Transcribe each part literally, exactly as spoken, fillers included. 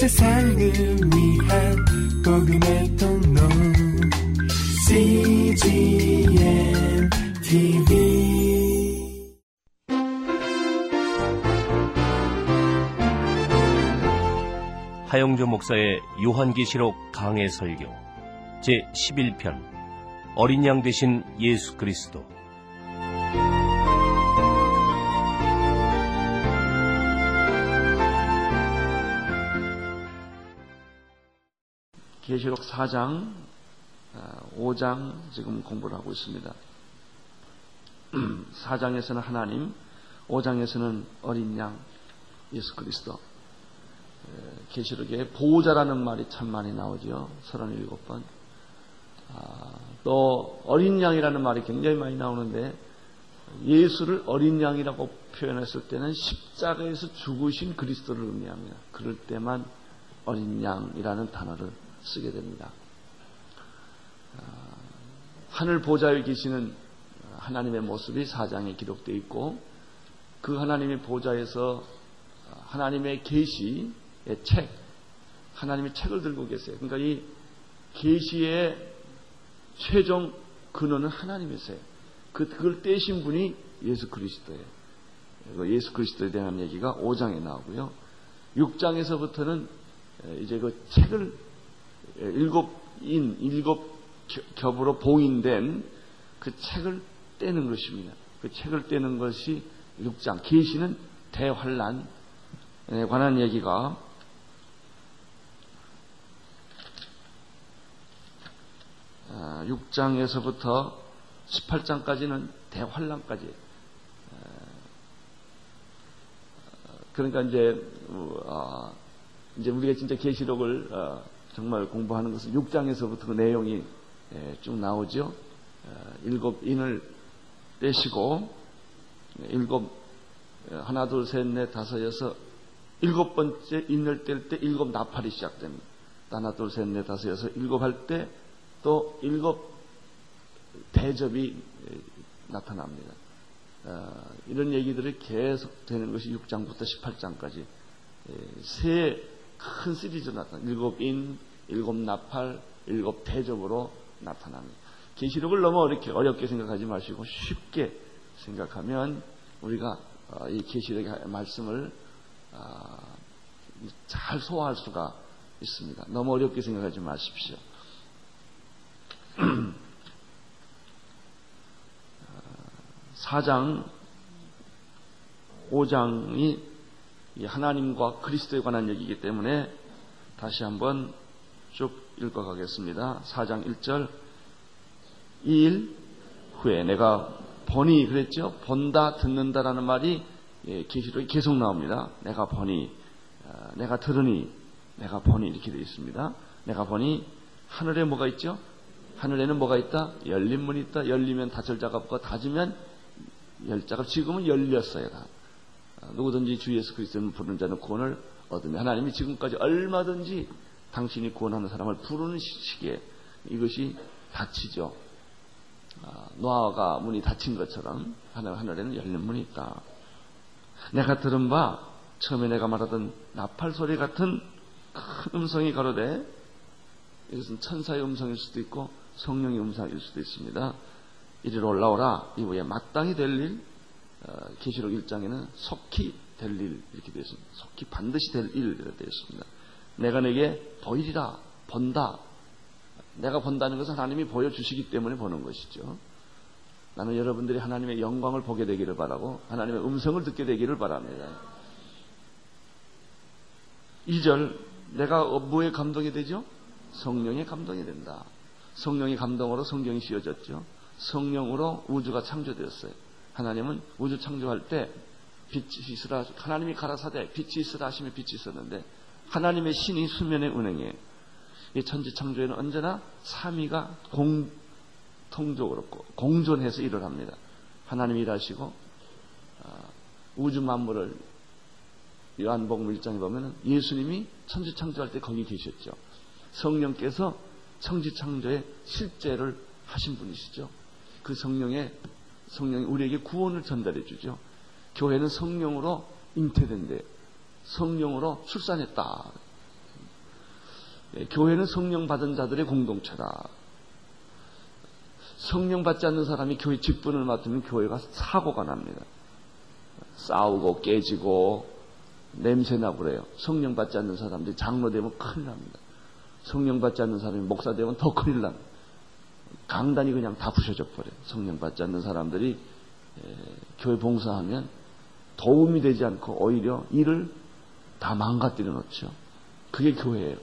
세상을 위한 복음의 통로 씨지엔티비 하용조 목사의 요한계시록 강해 설교 제십일 편 어린 양 되신 예수 그리스도. 계시록 사 장, 오 장 지금 공부를 하고 있습니다. 사 장에서는 하나님, 오 장에서는 어린 양, 예수 그리스도. 계시록에 보호자라는 말이 참 많이 나오죠. 서른일곱 번. 또 어린 양이라는 말이 굉장히 많이 나오는데 예수를 어린 양이라고 표현했을 때는 십자가에서 죽으신 그리스도를 의미합니다. 그럴 때만 어린 양이라는 단어를 쓰게 됩니다. 하늘 보좌에 계시는 하나님의 모습이 사 장에 기록되어 있고 그 하나님의 보좌에서 하나님의 계시의 책, 하나님의 책을 들고 계세요. 그러니까 이 계시의 최종 근원은 하나님이세요. 그걸 떼신 분이 예수 그리스도예요. 예수 그리스도에 대한 얘기가 오 장에 나오고요. 육 장에서부터는 이제 그 책을 일곱 인, 일곱 겹으로 봉인된 그 책을 떼는 것입니다. 그 책을 떼는 것이 육 장. 계시는 대환란에 관한 얘기가 육 장에서부터 십팔 장까지는 대환란까지. 그러니까 이제 이제 우리가 진짜 계시록을 정말 공부하는 것은 육 장에서부터 그 내용이 쭉 나오죠. 일곱 인을 떼시고 일곱 하나 둘 셋 넷 다섯 여섯 일곱 번째 인을 뗄 때 일곱 나팔이 시작됩니다. 하나 둘 셋 넷 다섯 여섯 일곱 할 때 또 일곱 대접이 나타납니다. 이런 얘기들이 계속 되는 것이 육 장부터 십팔 장까지 세 큰 시리즈로 나타납니다. 일곱 인, 일곱 나팔, 일곱 대접으로 나타납니다. 계시록을 너무 어렵게, 어렵게 생각하지 마시고 쉽게 생각하면 우리가 이 계시록의 말씀을 잘 소화할 수가 있습니다. 너무 어렵게 생각하지 마십시오. 사 장, 오 장이 하나님과 그리스도에 관한 얘기이기 때문에 다시 한번 쭉 읽어가겠습니다. 사 장 일 절. 이 일 후에 내가 보니, 그랬죠? 본다, 듣는다라는 말이 계시록에 계속 나옵니다. 내가 보니, 내가 들으니, 내가 보니 이렇게 되어 있습니다. 내가 보니 하늘에 뭐가 있죠? 하늘에는 뭐가 있다? 열린 문이 있다. 열리면 닫을 작업과 닫으면 열 작업. 지금은 열렸어요. 다. 누구든지 주 예수 그리스도를 부르는 자는 구원을 얻으며, 하나님이 지금까지 얼마든지 당신이 구원하는 사람을 부르는 시기에 이것이 닫히죠. 노아가 문이 닫힌 것처럼 하늘에는 열린 문이 있다. 내가 들은 바 처음에 내가 말하던 나팔 소리 같은 큰 음성이 가로되, 이것은 천사의 음성일 수도 있고 성령의 음성일 수도 있습니다. 이리로 올라오라. 이후에 마땅히 될 일, 어, 계시록 일 장에는 속히 될 일 이렇게 되어 있습니다. 속히 반드시 될 일 이렇게 되어 있습니다. 내가 내게 보이리라. 본다. 내가 본다는 것은 하나님이 보여주시기 때문에 보는 것이죠. 나는 여러분들이 하나님의 영광을 보게 되기를 바라고 하나님의 음성을 듣게 되기를 바랍니다. 이 절. 내가 뭐에 감동이 되죠? 성령에 감동이 된다. 성령의 감동으로 성경이 씌워졌죠. 성령으로 우주가 창조되었어요. 하나님은 우주 창조할 때 빛이 있으라, 하나님이 가라사대 빛이 있으라 하시며 빛이 있었는데, 하나님의 신이 수면의 은행이에요. 이 천지 창조에는 언제나 삼위가 공통적으로 공존해서 일을 합니다. 하나님이 일하시고 우주 만물을, 요한복음 일 장에 보면 예수님이 천지 창조할 때 거기 계셨죠. 성령께서 천지 창조의 실제를 하신 분이시죠. 그 성령의 성령이 우리에게 구원을 전달해 주죠. 교회는 성령으로 잉태된대. 성령으로 출산했다. 교회는 성령 받은 자들의 공동체다. 성령 받지 않는 사람이 교회 직분을 맡으면 교회가 사고가 납니다. 싸우고 깨지고 냄새나고 그래요. 성령 받지 않는 사람들이 장로 되면 큰일 납니다. 성령 받지 않는 사람이 목사 되면 더 큰일 납니다. 강단이 그냥 다 부셔져 버려요. 성령 받지 않는 사람들이 교회 봉사하면 도움이 되지 않고 오히려 일을 다 망가뜨려 놓죠. 그게 교회예요.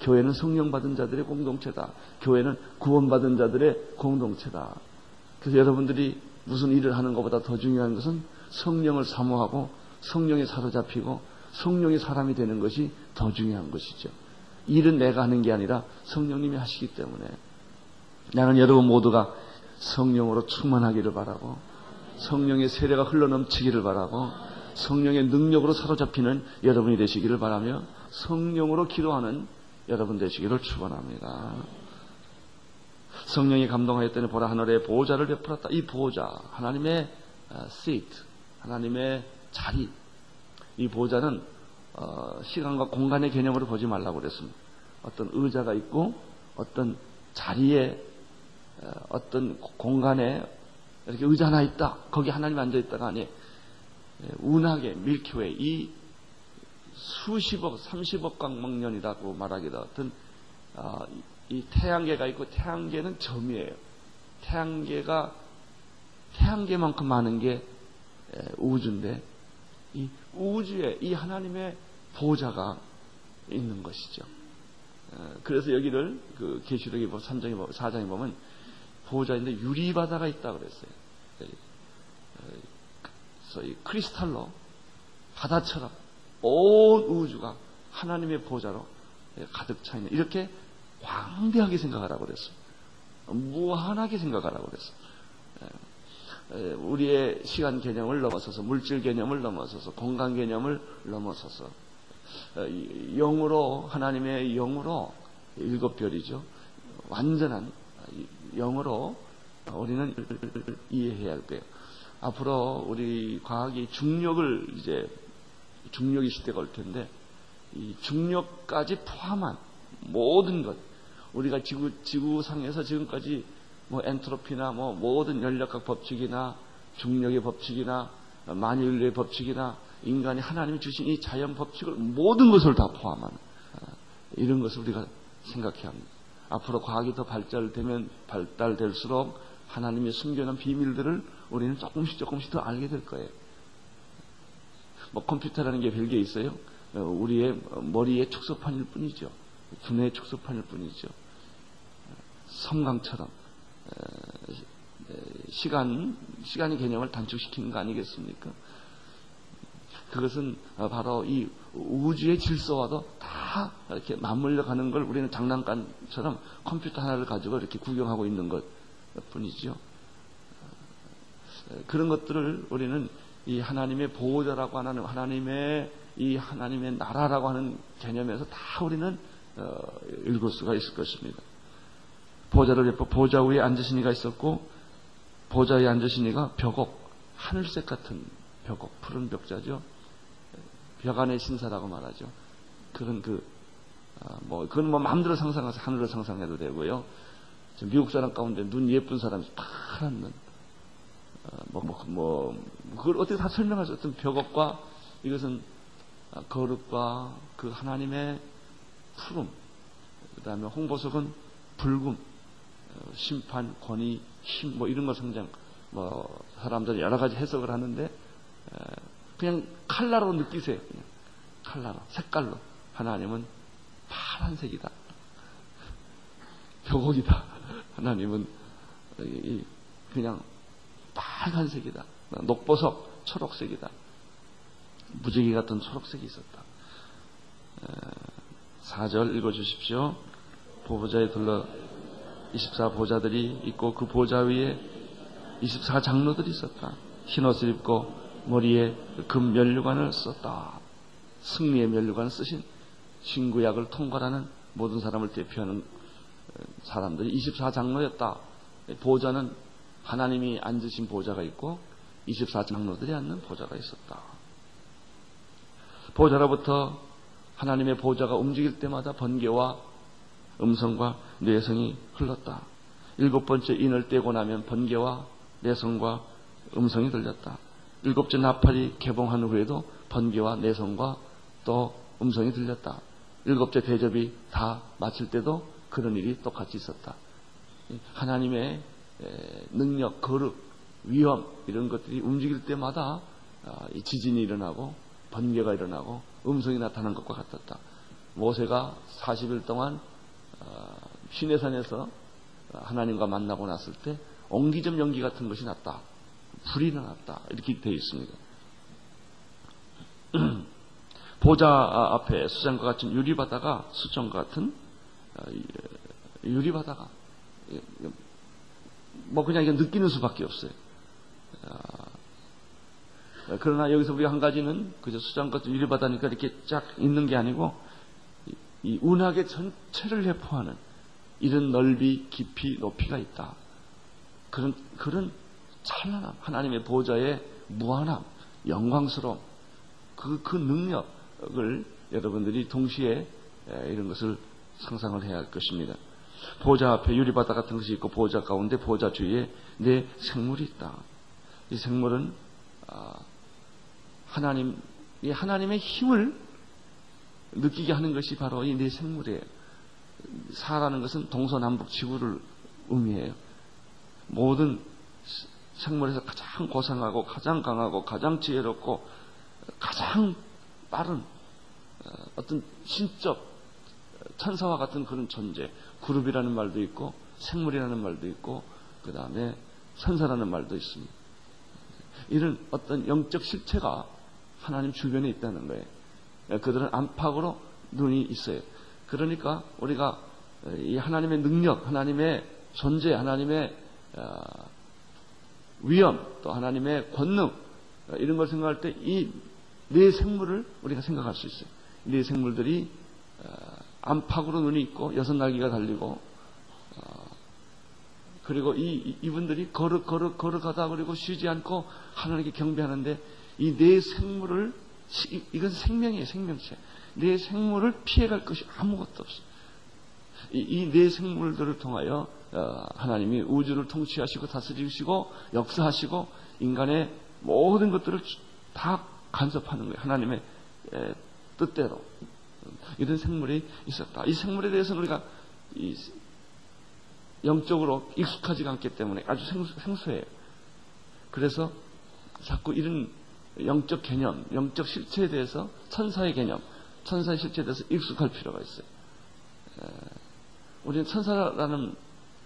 교회는 성령 받은 자들의 공동체다. 교회는 구원받은 자들의 공동체다. 그래서 여러분들이 무슨 일을 하는 것보다 더 중요한 것은 성령을 사모하고 성령에 사로잡히고 성령의 사람이 되는 것이 더 중요한 것이죠. 일은 내가 하는 게 아니라 성령님이 하시기 때문에 나는 여러분 모두가 성령으로 충만하기를 바라고 성령의 세례가 흘러넘치기를 바라고 성령의 능력으로 사로잡히는 여러분이 되시기를 바라며 성령으로 기도하는 여러분 되시기를 축원합니다. 성령이 감동하였더니 보라 하늘에 보호자를 베풀었다. 이 보호자 하나님의 시트, 하나님의 자리, 이 보호자는 시간과 공간의 개념으로 보지 말라고 그랬습니다. 어떤 의자가 있고 어떤 자리에 어떤 공간에 이렇게 의자 하나 있다, 거기 하나님 앉아있다가 아니에요. 운하계 밀키웨이, 이 수십억, 삼십억 광명년이라고 말하기도 하여튼 아, 이 태양계가 있고 태양계는 점이에요. 태양계가 태양계만큼 많은 게 우주인데 이 우주에 이 하나님의 보호자가 있는 것이죠. 그래서 여기를 그 계시록에 보면 삼 장에 사 장에 보면 보호자인데 유리바다가 있다 그랬어요. 소위 크리스탈로 바다처럼 온 우주가 하나님의 보호자로 가득 차 있는, 이렇게 광대하게 생각하라고 그랬어요. 무한하게 생각하라고 그랬어요. 우리의 시간 개념을 넘어서서 물질 개념을 넘어서서 공간 개념을 넘어서서 영으로, 하나님의 영으로, 일곱 별이죠. 완전한 영으로 우리는 이해해야 할 거예요. 앞으로 우리 과학이 중력을 이제 중력이 시대가 올 텐데 이 중력까지 포함한 모든 것, 우리가 지구 지구상에서 지금까지 뭐 엔트로피나 뭐 모든 열역학 법칙이나 중력의 법칙이나 만유인류의 법칙이나 인간이 하나님이 주신 이 자연 법칙을 모든 것을 다 포함한 이런 것을 우리가 생각해야 합니다. 앞으로 과학이 더 발달되면 발달될수록 하나님이 숨겨놓은 비밀들을 우리는 조금씩 조금씩 더 알게 될 거예요. 뭐 컴퓨터라는 게 별게 있어요. 우리의 머리의 축소판일 뿐이죠. 두뇌의 축소판일 뿐이죠. 섬광처럼 시간, 시간의 개념을 단축시키는 거 아니겠습니까? 그것은 바로 이 우주의 질서와도 다 이렇게 맞물려 가는 걸 우리는 장난감처럼 컴퓨터 하나를 가지고 이렇게 구경하고 있는 것 뿐이죠. 그런 것들을 우리는 이 하나님의 보호자라고 하는, 하나님의 이 하나님의 나라라고 하는 개념에서 다 우리는 어, 읽을 수가 있을 것입니다. 보호자를 보호자 위에 앉으신 이가 있었고 보호자 위에 앉으신 이가 벽옥, 하늘색 같은 벽옥, 푸른 벽자죠. 벽 안의 신사라고 말하죠. 그런 그, 아, 뭐, 그건 뭐 마음대로 상상해서 하늘을 상상해도 되고요. 지금 미국 사람 가운데 눈 예쁜 사람이 파란 눈. 아, 뭐, 뭐, 뭐, 그걸 어떻게 다 설명할 수 없던 벽옥과 이것은 거룩과 그 하나님의 푸름, 그 다음에 홍보석은 붉음, 심판, 권위, 힘, 뭐 이런 거 상장, 뭐, 사람들이 여러 가지 해석을 하는데, 그냥 칼라로 느끼세요. 그냥 칼라로, 색깔로. 하나님은 파란색이다. 벽옥이다. 하나님은 그냥 빨간색이다. 녹보석, 초록색이다. 무지개 같은 초록색이 있었다. 사 절 읽어주십시오. 보호자에 둘러 이십사 보호자들이 있고 그 보호자 위에 이십사 장로들이 있었다. 흰옷을 입고 머리에 금 면류관을 썼다. 승리의 면류관을 쓰신 신구약을 통과하는 모든 사람을 대표하는 사람들이 이십사 장로였다. 보호자는 하나님이 앉으신 보호자가 있고 이십사 장로들이 앉는 보호자가 있었다. 보호자로부터 하나님의 보호자가 움직일 때마다 번개와 음성과 뇌성이 흘렀다. 일곱 번째 인을 떼고 나면 번개와 뇌성과 음성이 들렸다. 일곱째 나팔이 개봉한 후에도 번개와 뇌성과 또 음성이 들렸다. 일곱째 대접이 다 마칠 때도 그런 일이 똑같이 있었다. 하나님의 능력, 거룩, 위험 이런 것들이 움직일 때마다 지진이 일어나고 번개가 일어나고 음성이 나타난 것과 같았다. 모세가 사십 일 동안 시내산에서 하나님과 만나고 났을 때 옹기점 연기 같은 것이 났다. 불이 일어났다. 이렇게 되어 있습니다. 보좌 앞에 수장과 같은 유리바다가 수정과 같은 유리바다가 뭐 그냥 이거 느끼는 수밖에 없어요. 그러나 여기서 우리가 한 가지는 그저 수장과 같은 유리바다니까 이렇게 쫙 있는 게 아니고 이 운하계 전체를 해포하는 이런 넓이, 깊이, 높이가 있다. 그런 그런 찬란함, 하나님의 보좌의 무한함, 영광스러움, 그, 그 능력을 여러분들이 동시에 이런 것을 상상을 해야 할 것입니다. 보좌 앞에 유리바다 같은 것이 있고 보좌 가운데 보좌 주위에 네 생물이 있다. 이 생물은 하나님, 이 하나님의 힘을 느끼게 하는 것이 바로 이 네 생물이에요. 사라는 것은 동서남북 지구를 의미해요. 모든 생물에서 가장 고상하고 가장 강하고 가장 지혜롭고 가장 빠른 어떤 신적 천사와 같은 그런 존재, 그룹이라는 말도 있고 생물이라는 말도 있고 그 다음에 천사라는 말도 있습니다. 이런 어떤 영적 실체가 하나님 주변에 있다는 거예요. 그들은 안팎으로 눈이 있어요. 그러니까 우리가 이 하나님의 능력, 하나님의 존재, 하나님의 위엄, 또 하나님의 권능 이런 걸 생각할 때 이 네 생물을 우리가 생각할 수 있어요. 네 생물들이 안팎으로 눈이 있고 여섯 날개가 달리고 그리고 이 이분들이 거룩 거룩 거룩하다 그리고 쉬지 않고 하나님께 경배하는데 이 네 생물을 이건 생명이에요. 생명체. 네 생물을 피해갈 것이 아무것도 없어. 이 네 생물들을 통하여 하나님이 우주를 통치하시고 다스리시고 역사하시고 인간의 모든 것들을 다 간섭하는 거예요. 하나님의 뜻대로. 이런 생물이 있었다. 이 생물에 대해서는 우리가 이 영적으로 익숙하지가 않기 때문에 아주 생소, 생소해요. 그래서 자꾸 이런 영적 개념, 영적 실체에 대해서 천사의 개념, 천사의 실체에 대해서 익숙할 필요가 있어요. 에, 우리는 천사라는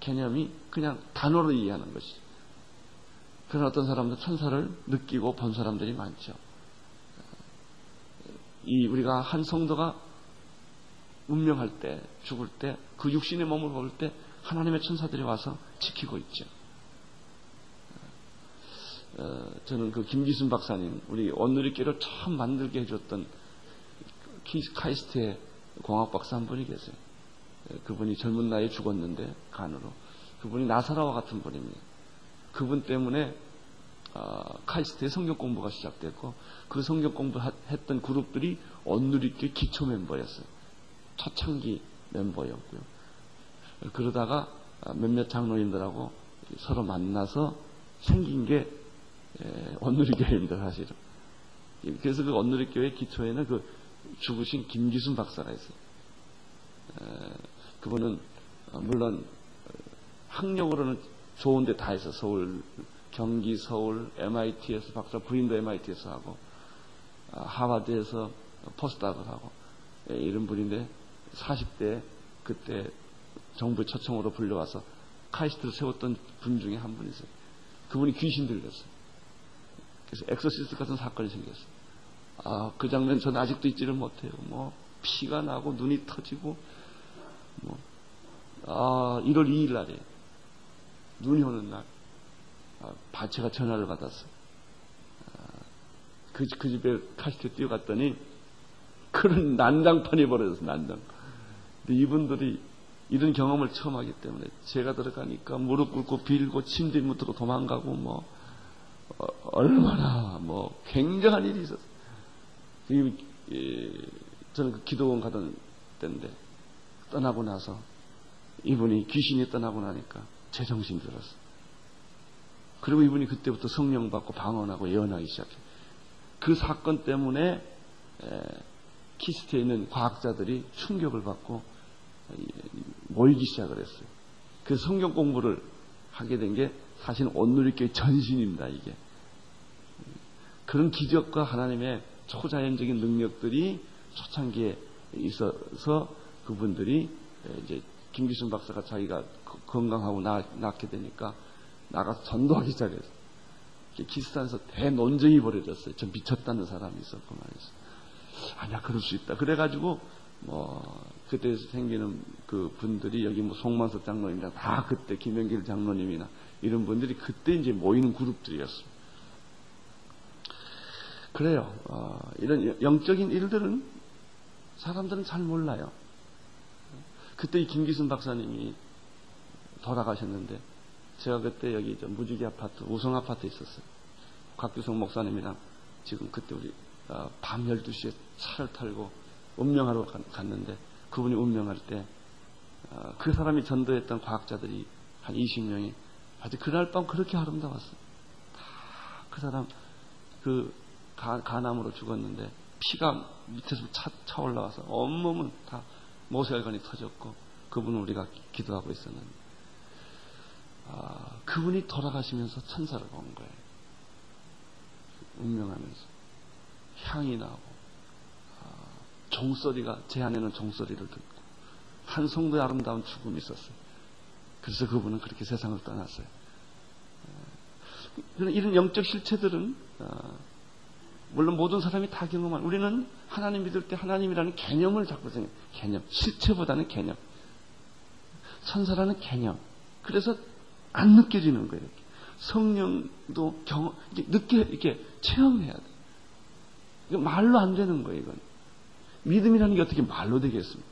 개념이 그냥 단어로 이해하는 것이죠. 그러나 어떤 사람들은 천사를 느끼고 본 사람들이 많죠. 이 우리가 한 성도가 운명할 때, 죽을 때, 그 육신의 몸을 볼 때 하나님의 천사들이 와서 지키고 있죠. 어, 저는 그 김기순 박사님, 우리 온누리교를 처음 만들게 해줬던 카이스트의 공학 박사 한 분이 계세요. 그분이 젊은 나이에 죽었는데 간으로. 그분이 나사라와 같은 분입니다. 그분 때문에 어, 카이스트의 성경 공부가 시작됐고 그 성경 공부했던 그룹들이 온누리교의 기초 멤버였어요. 초창기 멤버였고요. 그러다가 몇몇 장로님들하고 서로 만나서 생긴 게 온누리교회입니다. 사실은. 그래서 그 온누리교회 기초에는 그 죽으신 김기순 박사가 있어요. 에, 그분은 물론 학력으로는 좋은 데 다 있어요. 서울, 경기, 서울, 엠아이티에서 박사, 부인도 엠아이티에서 하고 하버드에서 포스닥을 하고 예, 이런 분인데 사십 대 그때 정부의 초청으로 불려와서 카이스트를 세웠던 분 중에 한 분이세요. 그분이 귀신 들렸어요. 그래서 엑소시스트 같은 사건이 생겼어요. 아, 그 장면 저는 아직도 잊지를 못해요. 뭐 피가 나고 눈이 터지고 뭐 아, 일월 이일 날에 눈이 오는 날 아, 바체가 전화를 받았어요. 아, 그, 그 집에 카이스트에 뛰어갔더니 그런 난장판이 벌어졌어. 난장. 근데 이분들이 이런 경험을 처음 하기 때문에 제가 들어가니까 무릎 꿇고 빌고 침대 묻고 도망가고 뭐 어, 얼마나 뭐 굉장한 일이 있었어. 예, 저는 그 기도원 가던 때인데 떠나고 나서 이분이 귀신이 떠나고 나니까 제정신 들었어. 그리고 이분이 그때부터 성령 받고 방언하고 예언하기 시작해. 그 사건 때문에 키스트에 있는 과학자들이 충격을 받고 모이기 시작을 했어요. 그 성경 공부를 하게 된 게 사실 온누리교회 전신입니다. 이게 그런 기적과 하나님의 초자연적인 능력들이 초창기에 있어서 그분들이 이제 김기순 박사가 자기가 건강하고 나, 낫게 되니까 나가서 전도하기 시작했어요. 키스탄에서 대논쟁이 벌어졌어요. 좀 미쳤다는 사람이 있었구만. 아니야, 그럴 수 있다. 그래가지고 뭐 그때 생기는 그 분들이 여기 뭐 송만섭 장로님이나 다 그때 김영길 장로님이나 이런 분들이 그때 이제 모이는 그룹들이었습니다. 그래요. 어, 이런 영적인 일들은 사람들은 잘 몰라요. 그때 이 김기순 박사님이 돌아가셨는데 제가 그때 여기 무지개 아파트, 우성 아파트에 있었어요. 곽규성 목사님이랑 지금 그때 우리 밤 열두 시에 차를 타고 음명하러 갔는데 그분이 음명할 때 그 사람이 전도했던 과학자들이 한 이십 명이 아주 그날 밤 그렇게 아름다웠어요. 다 그 사람 그 간암으로 죽었는데 피가 밑에서 차, 차 올라와서 온몸은 다 모세혈관이 터졌고 그분은 우리가 기도하고 있었는데 아, 그분이 돌아가시면서 천사를 본 거예요. 운명하면서 향이 나고 아, 종소리가 제 안에는 종소리를 듣고 한 성도의 아름다운 죽음이 있었어요. 그래서 그분은 그렇게 세상을 떠났어요. 이런 영적 실체들은 아, 물론 모든 사람이 다 경험한 우리는 하나님 믿을 때 하나님이라는 개념을 자꾸 생각 개념 실체보다는 개념 천사라는 개념 그래서 안 느껴지는 거예요. 성령도 경험, 늦게 이렇게 체험해야 돼. 이거 말로 안 되는 거예요, 이건. 믿음이라는 게 어떻게 말로 되겠습니까?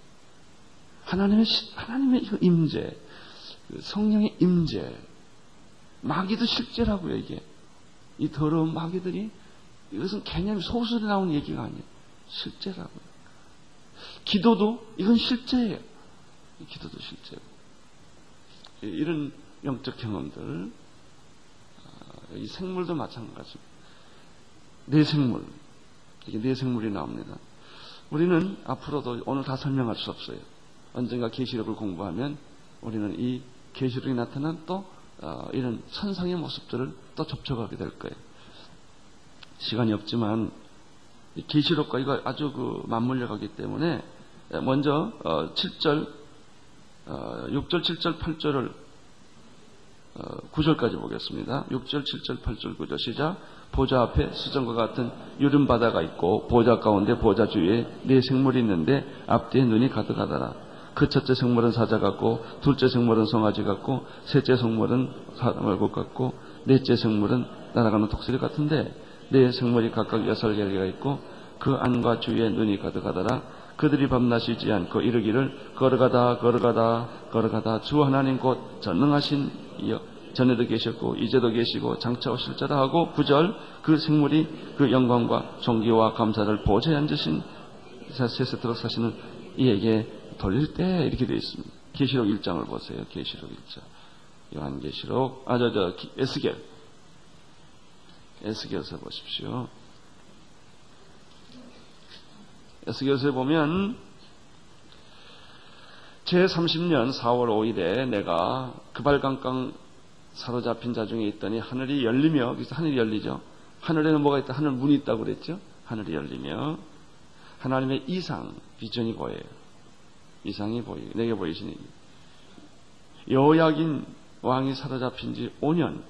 하나님의, 하나님의 임재, 성령의 임재. 마귀도 실제라고요, 이게. 이 더러운 마귀들이 이것은 개념이 소설에 나오는 얘기가 아니에요. 실제라고요. 기도도 이건 실제예요. 기도도 실제예요. 이런 영적 경험들, 이 생물도 마찬가지입니다. 내생물, 이게 내생물이 나옵니다. 우리는 앞으로도 오늘 다 설명할 수 없어요. 언젠가 계시록을 공부하면 우리는 이 계시록이 나타난 또 이런 천상의 모습들을 또 접촉하게 될 거예요. 시간이 없지만 계시록과 이거 아주 그 맞물려 가기 때문에 먼저 칠 절, 육 절, 칠 절, 팔 절을 구 절까지 보겠습니다. 육 절, 칠 절, 팔 절, 구 절 시작. 보좌 앞에 수정과 같은 유름 바다가 있고 보좌 가운데 보좌 주위에 네 생물이 있는데 앞뒤에 눈이 가득하더라. 그 첫째 생물은 사자 같고 둘째 생물은 송아지 같고 셋째 생물은 사물고 같고 넷째 생물은 날아가는 독수리 같은데 네 생물이 각각 여섯 개가 있고 그 안과 주위에 눈이 가득하더라. 그들이 밤낮이지 않고 이르기를 걸어가다 걸어가다 걸어가다 주 하나님 곧 전능하신 전에도 계셨고 이제도 계시고 장차 오실 자라 하고 구 절 그 생물이 그 영광과 존귀와 감사를 보좌에 앉으신 세세토록 사시는 이에게 돌릴 때 이렇게 되어 있습니다. 계시록 일 장을 보세요. 계시록 일 장 요한계시록 아 저 저 에스겔 에스겔서 보십시오. 에스겔서에 보면 제삼십 년 사월 오일에 내가 그발강강 사로잡힌 자 중에 있더니 하늘이 열리며 그래서 하늘이 열리죠. 하늘에는 뭐가 있다? 하늘 문이 있다고 그랬죠. 하늘이 열리며 하나님의 이상, 비전이 보여요. 이상이 보여요. 내게 보이시니 여호야긴 왕이 사로잡힌 지 오 년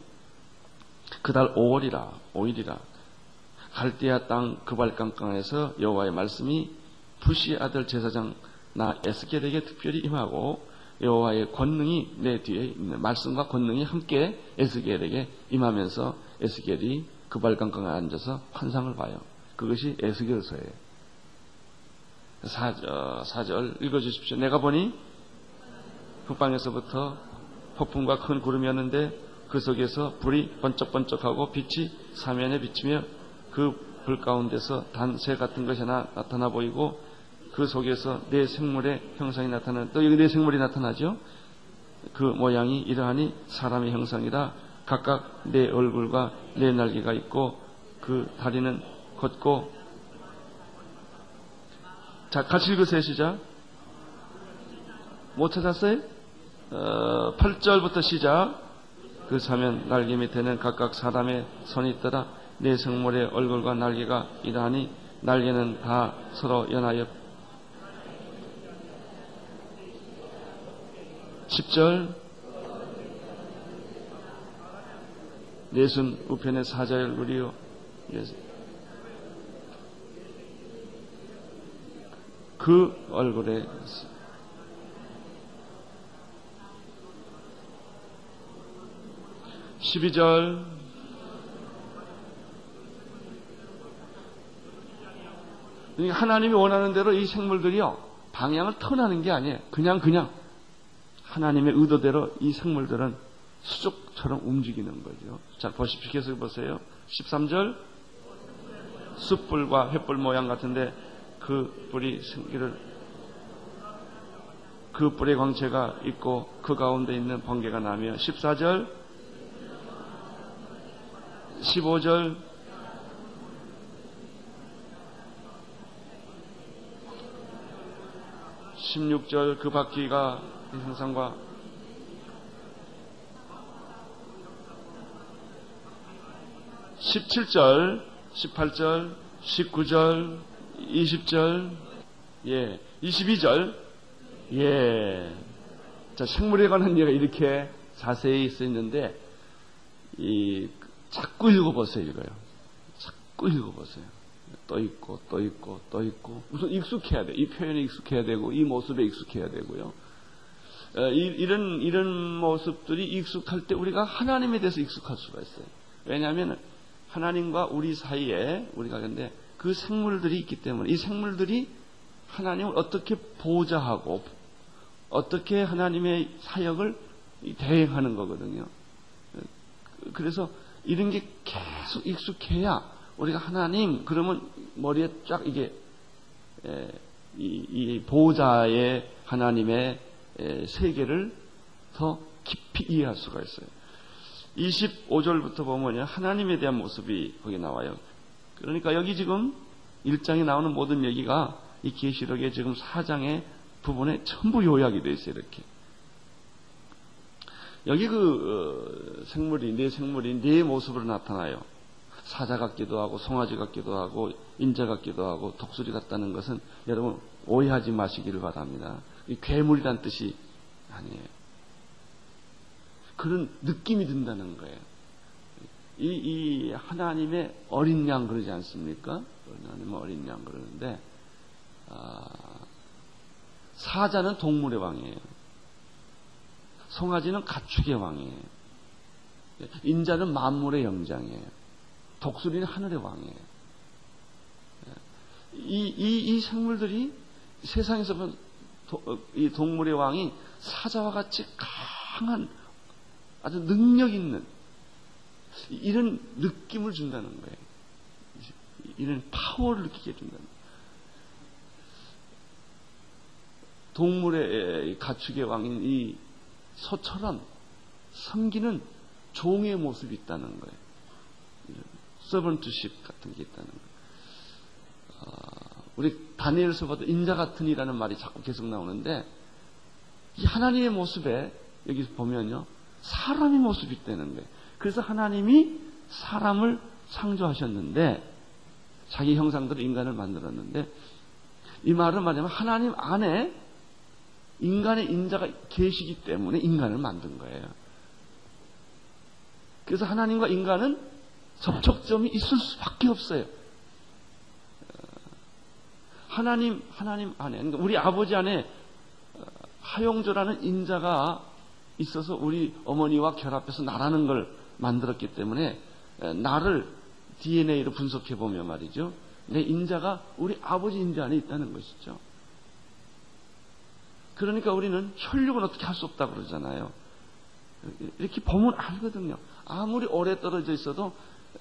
그달 오월이라 오일이라 갈대아 땅 그발강강에서 여호와의 말씀이 부시 아들 제사장 나 에스겔에게 특별히 임하고 여호와의 권능이 내 뒤에 있는 말씀과 권능이 함께 에스겔에게 임하면서 에스겔이 그발강강에 앉아서 환상을 봐요. 그것이 에스겔서예요. 사 절 읽어주십시오. 내가 보니 흑방에서부터 폭풍과 큰 구름이었는데 그 속에서 불이 번쩍번쩍하고 빛이 사면에 비치며 그 불 가운데서 단새 같은 것이 하나 나타나 보이고 그 속에서 네 생물의 형상이 나타나는 또 여기 네 생물이 나타나죠. 그 모양이 이러하니 사람의 형상이라. 각각 네 얼굴과 네 날개가 있고 그 다리는 걷고. 자, 같이 읽으세요. 시작. 못 찾았어요? 어, 팔 절부터 시작. 그 사면 날개 밑에는 각각 사람의 손이 있더라. 네 생물의 얼굴과 날개가 이러하니 날개는 다 서로 연하여. 십 절. 내손 우편의 사자의 얼굴이요. 그 얼굴에. 십이 절. 하나님이 원하는 대로 이 생물들이요, 방향을 턴하는 게 아니에요. 그냥 그냥 하나님의 의도대로 이 생물들은 수족처럼 움직이는 거죠. 자, 보십시오. 계속 보세요. 십삼 절. 숯불과 횃불 모양 같은데 그 불이 생기를, 그 불의 광채가 있고 그 가운데 있는 번개가 나며. 십사 절. 십오 절. 십육 절. 그 바퀴가 형상과 십칠 절, 십팔 절, 십구 절, 이십 절, 예, 이십이 절, 예. 자, 생물에 관한 얘기가 이렇게 자세히 써 있는데, 이, 자꾸 읽어보세요, 이거요. 자꾸 읽어보세요. 또 있고, 또 있고, 또 있고. 우선 익숙해야 돼. 이 표현에 익숙해야 되고, 이 모습에 익숙해야 되고요. 어, 이, 이런, 이런 모습들이 익숙할 때 우리가 하나님에 대해서 익숙할 수가 있어요. 왜냐하면 하나님과 우리 사이에 우리가 근데 그 생물들이 있기 때문에 이 생물들이 하나님을 어떻게 보호자하고 어떻게 하나님의 사역을 대행하는 거거든요. 그래서 이런 게 계속 익숙해야 우리가 하나님 그러면 머리에 쫙 이게 에, 이, 이 보호자의 하나님의 에, 세계를 더 깊이 이해할 수가 있어요. 이십오 절부터 보면 하나님에 대한 모습이 거기 나와요. 그러니까 여기 지금 일 장에 나오는 모든 얘기가 이 계시록의 지금 사 장의 부분에 전부 요약이 되어 있어요. 이렇게 여기 그 생물이 네 생물이 네 모습으로 나타나요. 사자 같기도 하고 송아지 같기도 하고 인자 같기도 하고 독수리 같다는 것은 여러분 오해하지 마시기를 바랍니다. 이 괴물이란 뜻이 아니에요. 그런 느낌이 든다는 거예요. 이, 이 하나님의 어린 양 그러지 않습니까? 하나님의 어린 양 그러는데 아, 사자는 동물의 왕이에요. 송아지는 가축의 왕이에요. 인자는 만물의 영장이에요. 독수리는 하늘의 왕이에요. 이, 이, 이 생물들이 세상에서 본 도, 이 동물의 왕이 사자와 같이 강한 아주 능력 있는 이런 느낌을 준다는 거예요. 이런 파워를 느끼게 준다는 거예요. 동물의 가축의 왕인 이 소처럼 섬기는 종의 모습이 있다는 거예요. 서번트십 같은 게 있다는 거예요. 어, 우리 다니엘서 봐도 인자 같은 이라는 말이 자꾸 계속 나오는데 이 하나님의 모습에 여기서 보면요. 사람의 모습이 있다는 거예요. 그래서 하나님이 사람을 창조하셨는데 자기 형상대로 인간을 만들었는데 이 말은 말하면 하나님 안에 인간의 인자가 계시기 때문에 인간을 만든 거예요. 그래서 하나님과 인간은 접촉점이 있을 수밖에 없어요. 하나님 하나님 안에 그러니까 우리 아버지 안에 하용조라는 인자가 있어서 우리 어머니와 결합해서 나라는 걸 만들었기 때문에 나를 디엔에이로 분석해보면 말이죠. 내 인자가 우리 아버지 인자 안에 있다는 것이죠. 그러니까 우리는 혈육은 어떻게 할 수 없다고 그러잖아요. 이렇게 보면 알거든요. 아무리 오래 떨어져 있어도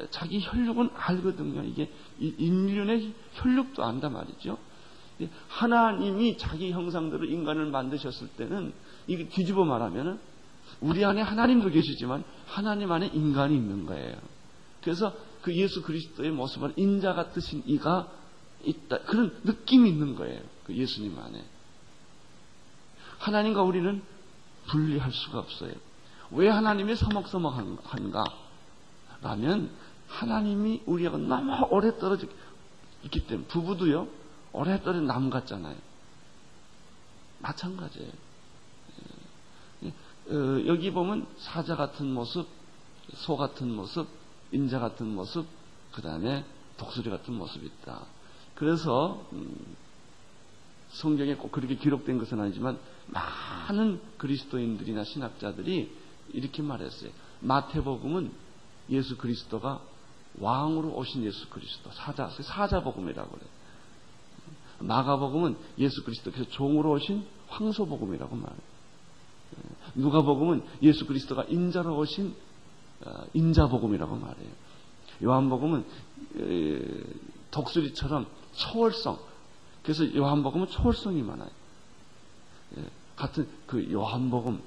자기 혈육은 알거든요. 이게 인륜의 혈육도 안다 말이죠. 하나님이 자기 형상대로 인간을 만드셨을 때는 이게 뒤집어 말하면은 우리 안에 하나님도 계시지만 하나님 안에 인간이 있는 거예요. 그래서 그 예수 그리스도의 모습을 인자 같으신 이가 있다. 그런 느낌이 있는 거예요. 그 예수님 안에. 하나님과 우리는 분리할 수가 없어요. 왜 하나님이 서먹서먹한가? 라면 하나님이 우리하고 너무 오래 떨어져 있기 때문에 부부도요. 오래 떨어져 남 같잖아요. 마찬가지예요. 어, 여기 보면 사자 같은 모습, 소 같은 모습, 인자 같은 모습, 그 다음에 독수리 같은 모습이 있다. 그래서 음, 성경에 꼭 그렇게 기록된 것은 아니지만 많은 그리스도인들이나 신학자들이 이렇게 말했어요. 마태복음은 예수 그리스도가 왕으로 오신 예수 그리스도, 사자, 사자복음이라고 그래요. 마가복음은 예수 그리스도께서 종으로 오신 황소복음이라고 말해요. 누가복음은 예수 그리스도가 인자로 오신 인자복음이라고 말해요. 요한복음은 독수리처럼 초월성, 그래서 요한복음은 초월성이 많아요. 같은 그 요한복음,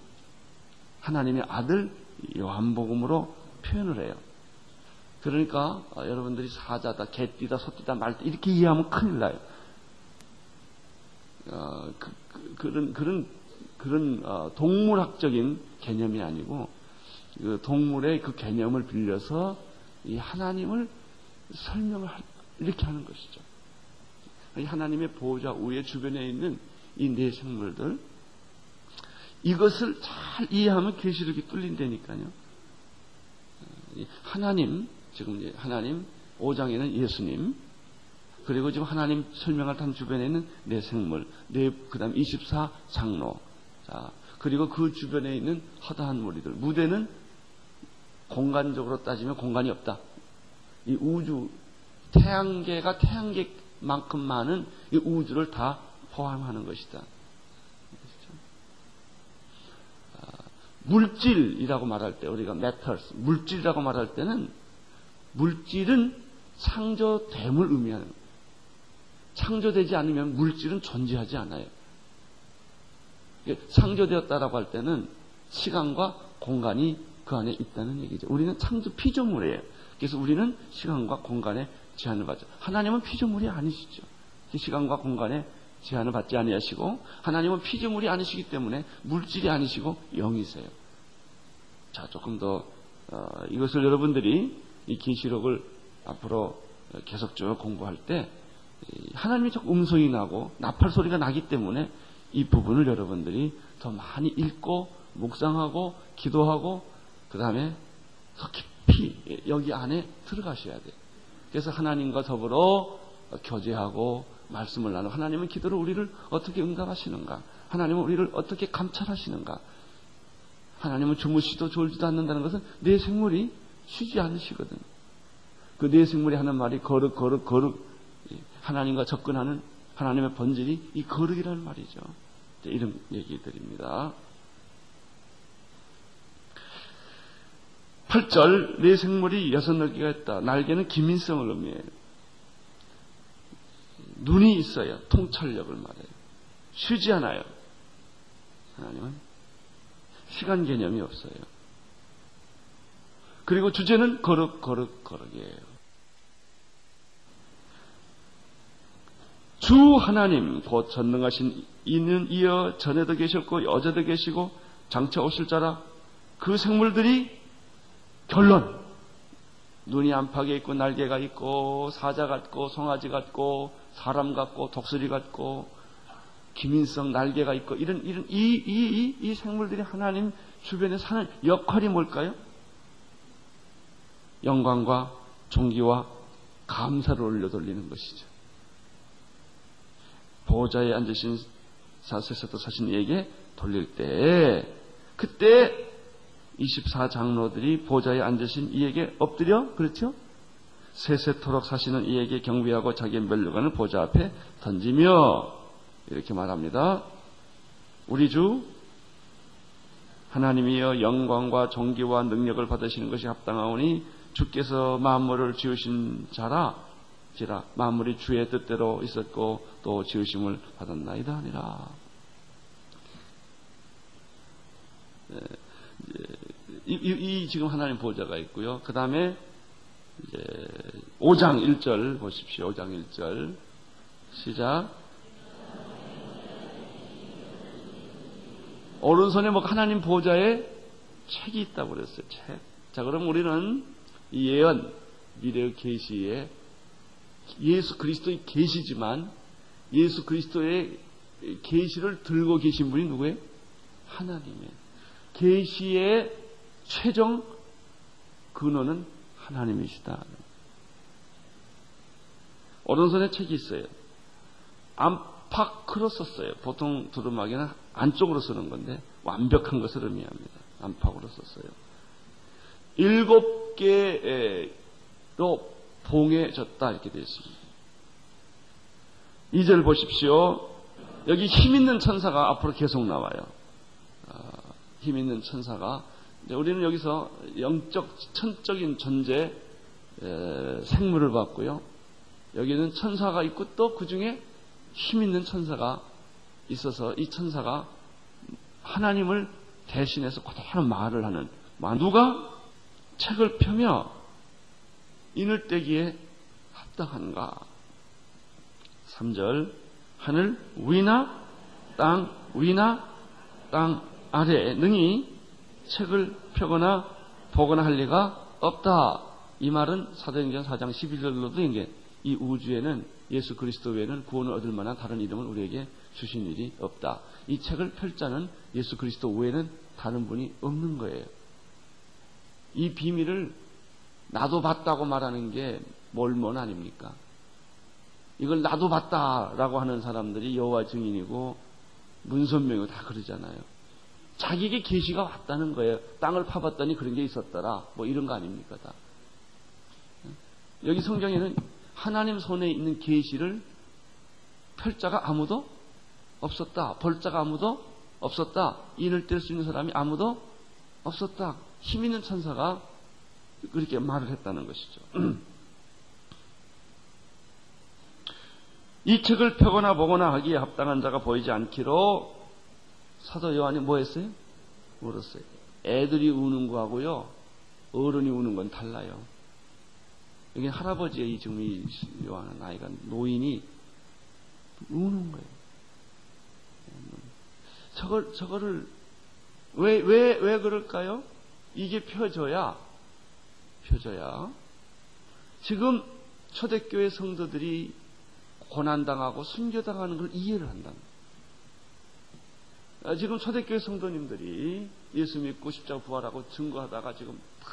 하나님의 아들 요한복음으로 표현을 해요. 그러니까 여러분들이 사자다, 개띠다, 소띠다, 말띠 이렇게 이해하면 큰일 나요. 어, 그, 그, 그런 그런 그런 어, 동물학적인 개념이 아니고 그 동물의 그 개념을 빌려서 이 하나님을 설명을 하, 이렇게 하는 것이죠. 이 하나님의 보호자 우의 주변에 있는 이 네 생물들 이것을 잘 이해하면 계시록이 뚫린다니까요. 하나님 지금 이제 하나님 오 장에는 예수님. 그리고 지금 하나님 설명할 탄 주변에는 네 생물, 네, 그 다음 이십사 장로, 자, 그리고 그 주변에 있는 허다한 무리들. 무대는 공간적으로 따지면 공간이 없다. 이 우주, 태양계가 태양계만큼 많은 이 우주를 다 포함하는 것이다. 물질이라고 말할 때, 우리가 metals, 물질이라고 말할 때는 물질은 창조됨을 의미하는 거예요. 창조되지 않으면 물질은 존재하지 않아요. 창조되었다라고 할 때는 시간과 공간이 그 안에 있다는 얘기죠. 우리는 창조 피조물이에요. 그래서 우리는 시간과 공간에 제한을 받죠. 하나님은 피조물이 아니시죠. 시간과 공간에 제한을 받지 아니하시고 하나님은 피조물이 아니시기 때문에 물질이 아니시고 영이세요. 자, 조금 더 어, 이것을 여러분들이 이 계시록을 앞으로 계속 쭉 공부할 때 하나님이 자꾸 음성이 나고 나팔 소리가 나기 때문에 이 부분을 여러분들이 더 많이 읽고 묵상하고 기도하고 그 다음에 더 깊이 여기 안에 들어가셔야 돼요. 그래서 하나님과 더불어 교제하고 말씀을 나누고 하나님은 기도를 우리를 어떻게 응답하시는가, 하나님은 우리를 어떻게 감찰하시는가, 하나님은 주무시도 졸지도 않는다는 것은 내 생물이 쉬지 않으시거든. 그 내 생물이 하는 말이 거룩 거룩 거룩, 하나님과 접근하는 하나님의 본질이 이 거룩이라는 말이죠. 이런 얘기들입니다. 팔 절, 네 생물이 여섯 날개가 있다. 날개는 기민성을 의미해요. 눈이 있어요. 통찰력을 말해요. 쉬지 않아요. 하나님은 시간 개념이 없어요. 그리고 주제는 거룩, 거룩, 거룩이에요. 주 하나님 곧 전능하신 이는 이어 전에도 계셨고 어제도 계시고 장차 오실 자라. 그 생물들이 결론 눈이 안팎에 있고 날개가 있고 사자 같고 송아지 같고 사람 같고 독수리 같고 기민성 날개가 있고 이런 이런 이 이 이 이 생물들이 하나님 주변에 사는 역할이 뭘까요? 영광과 존귀와 감사를 올려 돌리는 것이죠. 보호자에 앉으신 사세서도 사신 이에게 돌릴 때 그때 이십사 장로들이 보호자에 앉으신 이에게 엎드려, 그렇죠? 세세토록 사시는 이에게 경배하고 자기의 면류관을 보호자 앞에 던지며 이렇게 말합니다. 우리 주 하나님이여 영광과 존귀와 능력을 받으시는 것이 합당하오니 주께서 만물을 지으신 자라 지라 만물이 주의 뜻대로 있었고 또 지으심을 받았나이다 아니라. 이, 이, 이 지금 하나님 보좌가 있고요. 그 다음에 이제 오 장 일 절 보십시오. 오 장 일 절 시작. 오른손에 뭐 하나님 보좌에 책이 있다고 그랬어요. 책. 자, 그럼 우리는 이 예언, 미래의 계시에 예수 그리스도의 계시지만 예수 그리스도의 계시를 들고 계신 분이 누구예요? 하나님이에요. 계시의 최종 근원은 하나님이시다. 오른손에 책이 있어요. 안팎으로 썼어요. 보통 두루마기는 안쪽으로 쓰는 건데 완벽한 것을 의미합니다. 안팎으로 썼어요. 일곱 개로 봉해졌다 이렇게 되어 있습니다. 이 절 보십시오. 여기 힘 있는 천사가 앞으로 계속 나와요. 어, 힘 있는 천사가 이제 우리는 여기서 영적 천적인 존재 에, 생물을 봤고요. 여기는 천사가 있고 또 그 중에 힘 있는 천사가 있어서 이 천사가 하나님을 대신해서 고달한 말을 하는 누가 책을 펴며 인을 떼기에 합당한가. 삼 절 하늘 위나 땅 위나 땅 아래 능히 책을 펴거나 보거나 할 리가 없다. 이 말은 사도행전 사 장 십일 절로도 이게 이 우주에는 예수 그리스도 외에는 구원을 얻을 만한 다른 이름을 우리에게 주신 일이 없다. 이 책을 펼 자는 예수 그리스도 외에는 다른 분이 없는 거예요. 이 비밀을 나도 봤다고 말하는 게 뭘뭔 아닙니까? 이걸 나도 봤다라고 하는 사람들이 여호와 증인이고 문선명이고 다 그러잖아요. 자기에게 계시가 왔다는 거예요. 땅을 파봤더니 그런 게 있었더라. 뭐 이런 거 아닙니까? 다. 여기 성경에는 하나님 손에 있는 계시를 펼 자가 아무도 없었다. 벌 자가 아무도 없었다. 인을 뗄 수 있는 사람이 아무도 없었다. 힘 있는 천사가 그렇게 말을 했다는 것이죠. 이 책을 펴거나 보거나 하기에 합당한 자가 보이지 않기로 사도 요한이 뭐 했어요? 물었어요. 애들이 우는 거하고요, 어른이 우는 건 달라요. 여기 할아버지의 이 지금 이 요한은 아이가 노인이 우는 거예요. 저걸, 저거를, 왜, 왜, 왜 그럴까요? 이게 펴져야, 펴져야. 지금 초대교회 성도들이 고난당하고 순교당하는 걸 이해를 한다. 지금 초대교회 성도님들이 예수 믿고 십자가 부활하고 증거하다가 지금 다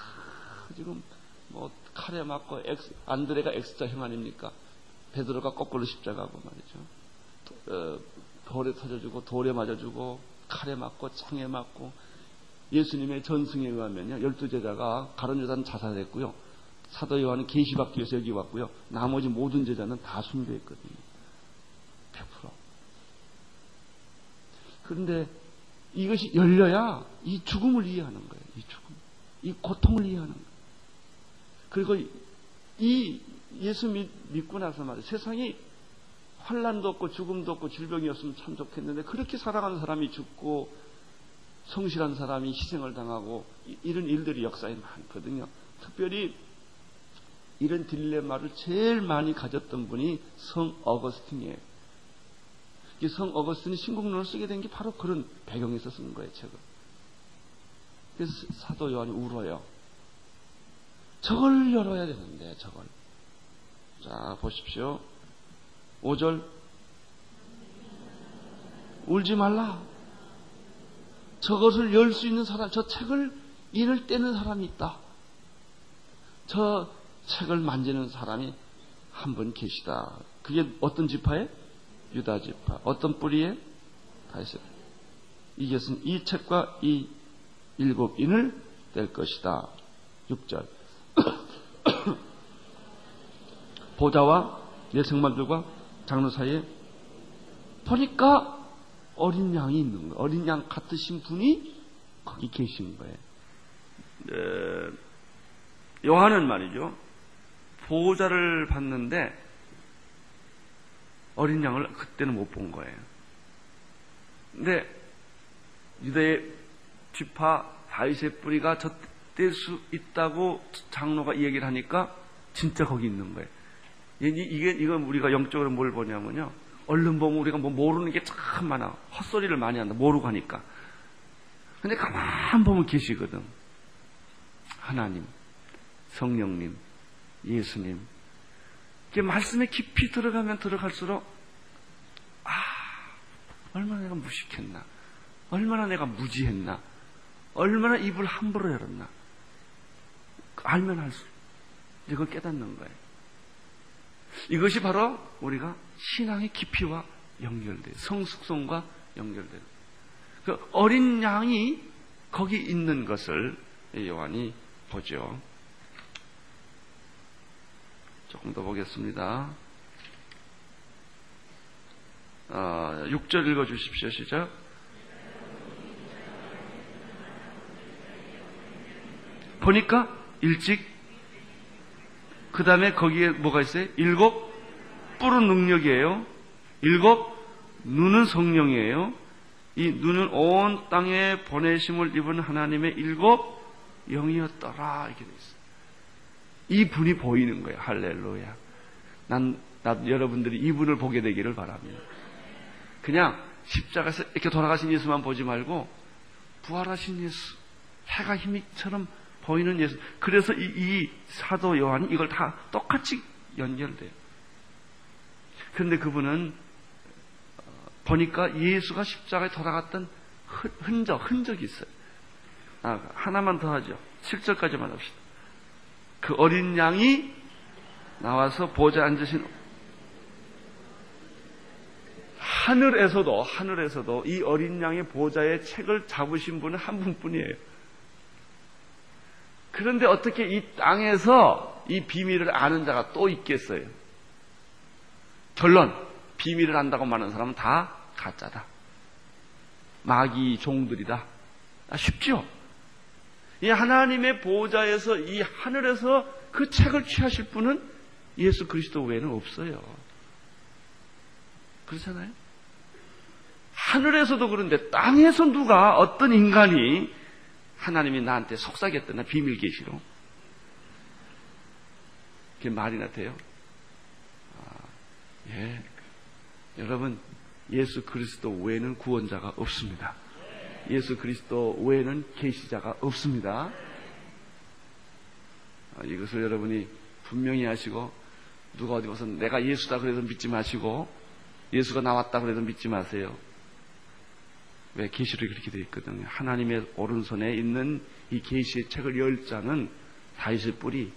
지금 뭐 칼에 맞고 X, 안드레가 X자형 아닙니까? 베드로가 거꾸로 십자가고 말이죠. 어, 돌에 터져주고 돌에 맞아주고 칼에 맞고 창에 맞고 예수님의 전승에 의하면요 열두 제자가 가룟 유다는 자살했고요. 사도 요한은 계시받기 위해서 여기 왔고요. 나머지 모든 제자는 다 순교했거든요. 백 퍼센트. 그런데 이것이 열려야 이 죽음을 이해하는 거예요. 이 죽음. 이 고통을 이해하는 거예요. 그리고 이 예수 믿, 믿고 나서 말이에요. 세상이 환란도 없고 죽음도 없고 질병이 없으면 참 좋겠는데 그렇게 살아가는 사람이 죽고 성실한 사람이 희생을 당하고 이, 이런 일들이 역사에 많거든요. 특별히 이런 딜레마를 제일 많이 가졌던 분이 성 어거스틴이에요. 성 어거스틴이 신국론을 쓰게 된 게 바로 그런 배경에서 쓴 거예요, 책을. 그래서 사도 요한이 울어요. 저걸 열어야 되는데, 저걸. 자, 보십시오. 오 절. 울지 말라. 저것을 열 수 있는 사람, 저 책을 인을 떼는 사람이 있다. 저 책을 만지는 사람이 한 분 계시다. 그게 어떤 지파에? 유다 지파. 어떤 뿌리에? 다윗. 이것은 이 책과 이 일곱 인을 뗄 것이다. 육 절. 보좌와 네 생만들과 장로 사이에 보니까 어린 양이 있는 거예요. 어린 양 같으신 분이 거기 계신 거예요. 네. 요한은 말이죠. 보호자를 봤는데 어린 양을 그때는 못 본 거예요. 근데 유대의 지파 다윗의 뿌리가 젖될 수 있다고 장로가 이 얘기를 하니까 진짜 거기 있는 거예요. 이게, 이건 우리가 영적으로 뭘 보냐면요, 얼른 보면 우리가 뭐 모르는 게 참 많아. 헛소리를 많이 한다. 모르고 하니까. 근데 가만 보면 계시거든. 하나님, 성령님, 예수님. 이게 말씀에 깊이 들어가면 들어갈수록, 아, 얼마나 내가 무식했나. 얼마나 내가 무지했나. 얼마나 입을 함부로 열었나. 알면 할수록. 이걸 깨닫는 거예요. 이것이 바로 우리가 신앙의 깊이와 연결돼요. 성숙성과 연결돼요. 그 어린 양이 거기 있는 것을 요한이 보죠. 조금 더 보겠습니다. 아, 육 절 읽어주십시오. 시작. 보니까 일찍, 그 다음에 거기에 뭐가 있어요? 일곱 뿔은 능력이에요. 일곱 눈은 성령이에요. 이 눈은 온 땅에 보내심을 입은 하나님의 일곱 영이었더라. 이렇게 돼 있어요. 이 분이 보이는 거예요. 할렐루야. 난, 난 여러분들이 이 분을 보게 되기를 바랍니다. 그냥 십자가에서 이렇게 돌아가신 예수만 보지 말고 부활하신 예수, 해가 힘처럼 보이는 예수. 그래서 이, 이 사도 요한이 이걸 다 똑같이 연결돼요. 그런데 그분은 보니까 예수가 십자가에 돌아갔던 흔적, 흔적이 있어요. 아, 하나만 더 하죠. 칠 절까지만 합시다. 그 어린 양이 나와서 보좌에 앉으신 하늘에서도, 하늘에서도 이 어린 양의 보좌의 책을 잡으신 분은 한 분뿐이에요. 그런데 어떻게 이 땅에서 이 비밀을 아는 자가 또 있겠어요? 결론, 비밀을 안다고 말하는 사람은 다 가짜다. 마귀 종들이다. 아, 쉽죠? 이 하나님의 보좌에서, 이 하늘에서 그 책을 취하실 분은 예수 그리스도 외에는 없어요. 그렇잖아요? 하늘에서도 그런데 땅에서 누가, 어떤 인간이 하나님이 나한테 속삭였던 비밀 계시로. 그게 말이나 돼요? 아, 예. 여러분, 예수 그리스도 외에는 구원자가 없습니다. 예수 그리스도 외에는 계시자가 없습니다. 아, 이것을 여러분이 분명히 아시고, 누가 어디 가서 내가 예수다 그래서 믿지 마시고, 예수가 나왔다 그래서 믿지 마세요. 왜? 계시록이 그렇게 되어 있거든요. 하나님의 오른손에 있는 이 계시의 책을 열 장은 다윗의 뿌리,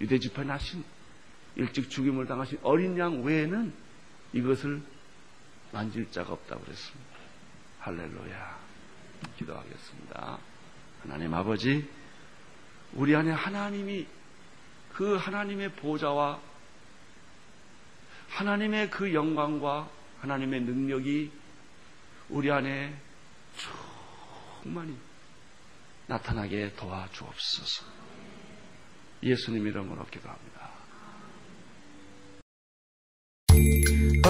유대지파 나신, 일찍 죽임을 당하신 어린 양 외에는 이것을 만질 자가 없다고 그랬습니다. 할렐루야. 기도하겠습니다. 하나님 아버지, 우리 안에 하나님이, 그 하나님의 보좌와 하나님의 그 영광과 하나님의 능력이 우리 안에 충만히 나타나게 도와주옵소서. 예수님 이름으로 기도합니다.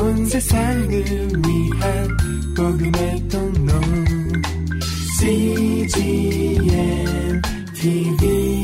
온 세상을 위한 복음의 통로 씨지엔 티비